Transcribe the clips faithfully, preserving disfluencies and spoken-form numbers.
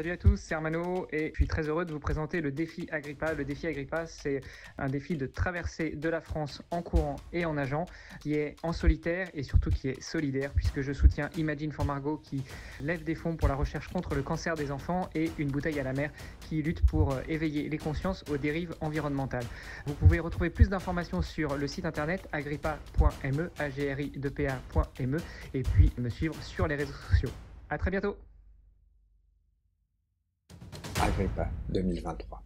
Salut à tous, c'est Ermanno et je suis très heureux de vous présenter le défi Agrippa. Le défi Agrippa, c'est un défi de traversée de la France en courant et en nageant, qui est en solitaire et surtout qui est solidaire, puisque je soutiens Imagine for Margot qui lève des fonds pour la recherche contre le cancer des enfants et Une bouteille à la mer qui lutte pour éveiller les consciences aux dérives environnementales. Vous pouvez retrouver plus d'informations sur le site internet agrippa point me, a g r i p a point m e, et puis me suivre sur les réseaux sociaux. À très bientôt. Agrippa deux mille vingt-trois.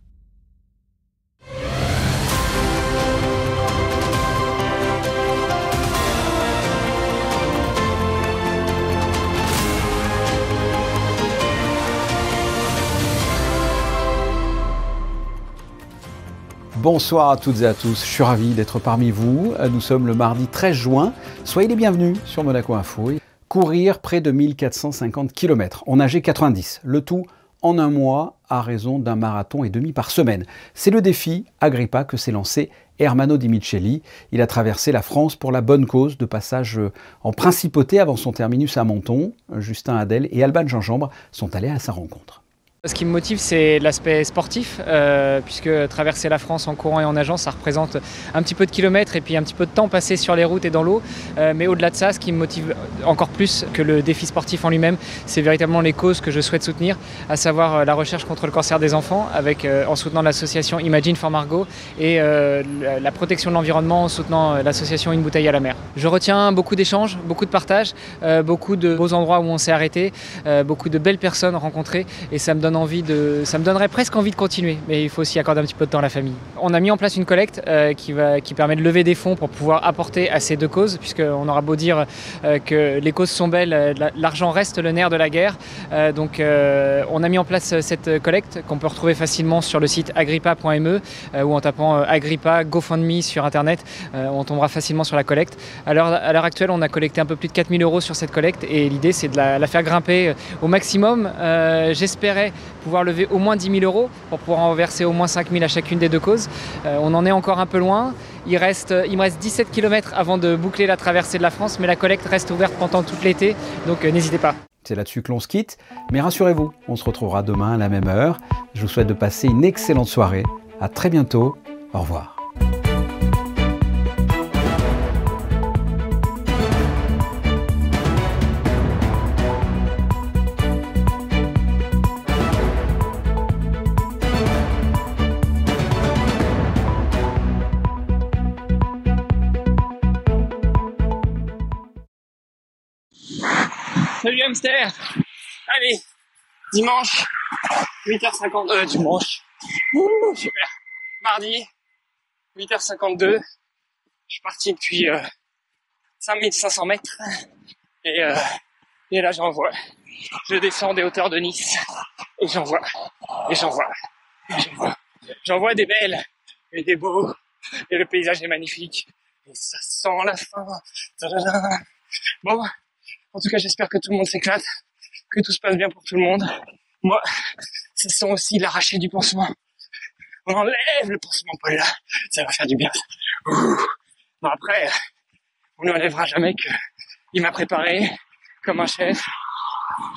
Bonsoir à toutes et à tous, je suis ravi d'être parmi vous. Nous sommes le mardi treize juin. Soyez les bienvenus sur Monaco Info. Courir près de mille quatre cent cinquante kilomètres, en nager quatre-vingt-dix, le tout en un mois à raison d'un marathon et demi par semaine. C'est le défi Agrippa que s'est lancé Ermanno Di Micheli. Il a traversé la France pour la bonne cause, de passage en principauté avant son terminus à Menton. Justin Adel et Alban Gingembre sont allés à sa rencontre. Ce qui me motive, c'est l'aspect sportif, euh, puisque traverser la France en courant et en nageant, ça représente un petit peu de kilomètres et puis un petit peu de temps passé sur les routes et dans l'eau. Euh, mais au-delà de ça, ce qui me motive encore plus que le défi sportif en lui-même, c'est véritablement les causes que je souhaite soutenir, à savoir euh, la recherche contre le cancer des enfants, avec, euh, en soutenant l'association Imagine for Margot, et euh, la, la protection de l'environnement en soutenant euh, l'association Une bouteille à la mer. Je retiens beaucoup d'échanges, beaucoup de partages, euh, beaucoup de beaux endroits où on s'est arrêté, euh, beaucoup de belles personnes rencontrées, et ça me donne envie de, ça me donnerait presque envie de continuer, mais il faut aussi accorder un petit peu de temps à la famille. On a mis en place une collecte euh, qui, va, qui permet de lever des fonds pour pouvoir apporter à ces deux causes, puisqu'on aura beau dire euh, que les causes sont belles, l'argent reste le nerf de la guerre. Euh, donc euh, on a mis en place cette collecte qu'on peut retrouver facilement sur le site agrippa point me euh, ou en tapant euh, Agrippa GoFundMe sur internet, euh, on tombera facilement sur la collecte. À l'heure, à l'heure actuelle, on a collecté un peu plus de quatre mille euros sur cette collecte et l'idée c'est de la, la faire grimper au maximum. Euh, j'espérais pouvoir lever au moins dix mille euros pour pouvoir en verser au moins cinq mille à chacune des deux causes. Euh, on en est encore un peu loin. Il, reste, il me reste dix-sept kilomètres avant de boucler la traversée de la France, mais la collecte reste ouverte pendant tout l'été, donc euh, n'hésitez pas. C'est là-dessus que l'on se quitte, mais rassurez-vous, on se retrouvera demain à la même heure. Je vous souhaite de passer une excellente soirée. À très bientôt. Au revoir. Salut hamster! Allez, dimanche, huit heures cinquante-deux, euh, dimanche, ouh, super, mardi, huit heures cinquante-deux, je suis parti depuis euh, cinq mille cinq cents mètres, et, euh, et là j'envoie, je descends des hauteurs de Nice, et j'envoie, et j'envoie, et j'envoie, j'envoie des belles, et des beaux, et le paysage est magnifique, et ça sent la fin, bon. En tout cas, j'espère que tout le monde s'éclate, que tout se passe bien pour tout le monde. Moi, ça sent aussi l'arraché du pansement. On enlève le pansement, Paul, là. Ça va faire du bien. Ouh. Bon, après, on n'enlèvera jamais que il m'a préparé comme un chef.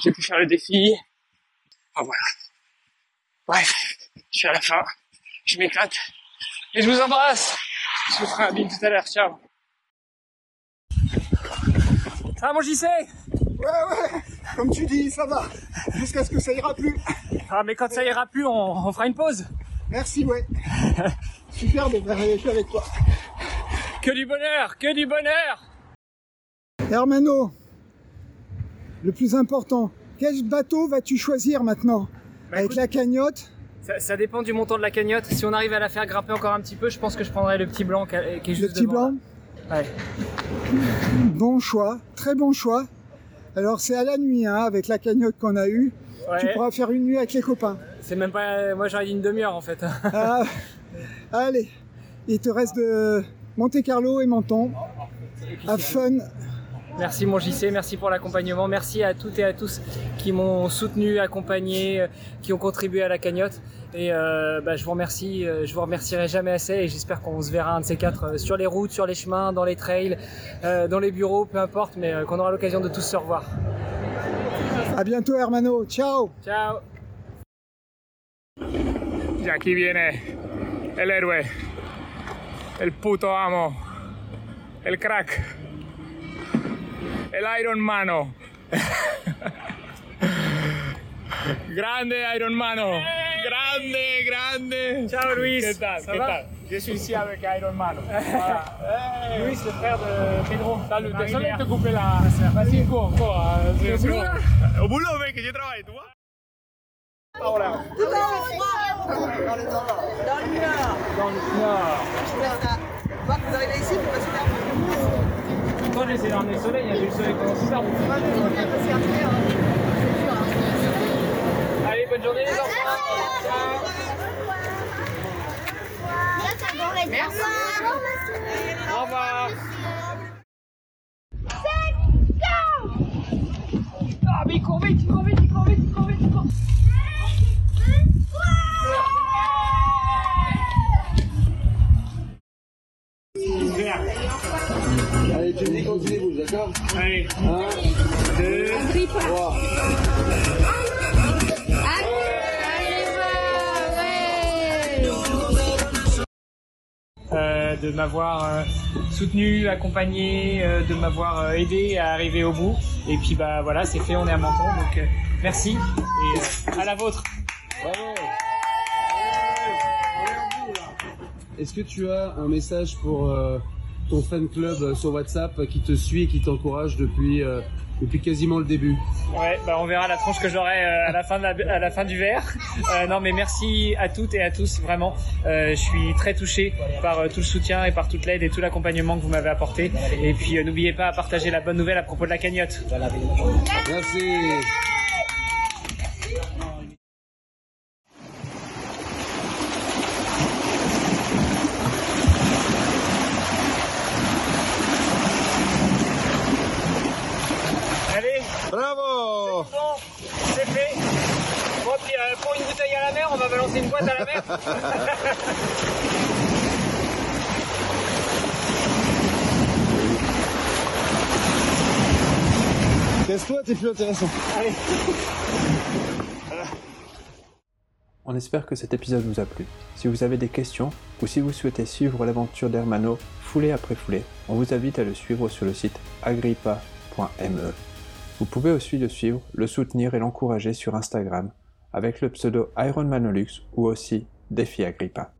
J'ai pu faire le défi. Enfin, voilà. Bref, je suis à la fin. Je m'éclate. Et je vous embrasse. Je vous ferai un big tout à l'heure. Ciao. Ça va mon J C? Ouais ouais, comme tu dis, ça va, jusqu'à ce que ça ira plus. Ah mais quand ça ira plus, on, on fera une pause. Merci, ouais. Super de être avec toi. Que du bonheur, que du bonheur. Ermanno, le plus important, quel bateau vas-tu choisir maintenant? Bah, avec écoute, la cagnotte ça, ça dépend du montant de la cagnotte. Si on arrive à la faire grimper encore un petit peu, je pense que je prendrai le petit blanc qui est juste devant. Le petit blanc là. Ouais. Bon choix, très bon choix. Alors c'est à la nuit, hein, avec la cagnotte qu'on a eue. Ouais. Tu pourras faire une nuit avec les copains. C'est même pas, moi j'aurais dit une demi-heure en fait. Ah, allez, il te reste de Monte-Carlo et Menton. À fun. Merci mon J C, merci pour l'accompagnement, merci à toutes et à tous qui m'ont soutenu, accompagné, qui ont contribué à la cagnotte. Et euh, bah, je vous remercie, je vous remercierai jamais assez et j'espère qu'on se verra un de ces quatre sur les routes, sur les chemins, dans les trails, euh, dans les bureaux, peu importe, mais euh, qu'on aura l'occasion de tous se revoir. À bientôt Ermanno, ciao. Ciao. y aquí viene el héroe, el puto amo, el crack, el Iron Mano. Grande Iron Mano, grande, grande. Ciao Luis. ¿Qué tal? Ça ¿Qué va? Tal? Je suis ici avec Iron Mano. Voilà. Hey. Luis, le frère de Pedro. Salut, désolé de te couper la... Vas-y, cours, cours. Au boulot, mec, j'ai travaillé, tu vois. Voilà. Dans le nord. Dans le nord. Dans le nord. Vous arrivez ici, vous passez là. Quand j'essaie d'emmener le soleil, il y a du soleil pendant six heures. Allez, bonne journée les enfants. Ciao. Merci. Au revoir. cinq, go. Ah mais il court vite, il court vite, il court vite, il court vite, il court vite. Allez, tu me continuez vous, d'accord? Allez, un, deux, Agrippa. Trois. Euh, de m'avoir euh, soutenu, accompagné, euh, de m'avoir euh, aidé à arriver au bout. Et puis bah voilà, c'est fait, on est à Menton, donc euh, merci et euh, à la vôtre. Bravo. Est-ce que tu as un message pour euh, ton fan club sur WhatsApp qui te suit et qui t'encourage depuis, euh, depuis quasiment le début? Ouais, bah on verra la tranche que j'aurai euh, à, la fin de la, à la fin du verre. Euh, non mais merci à toutes et à tous, vraiment. Euh, je suis très touché par euh, tout le soutien et par toute l'aide et tout l'accompagnement que vous m'avez apporté. Et puis euh, n'oubliez pas à partager la bonne nouvelle à propos de la cagnotte. Merci. Bravo! C'est fait. Bon, puis, euh, pour une bouteille à la mer, on va balancer une boîte à la mer. Casse-toi, t'es plus intéressant. Allez. On espère que cet épisode vous a plu. Si vous avez des questions ou si vous souhaitez suivre l'aventure d'Ermanno foulée après foulée, on vous invite à le suivre sur le site agrippa point me. Vous pouvez aussi le suivre, le soutenir et l'encourager sur Instagram avec le pseudo Iron Manolux ou aussi Défi Agrippa.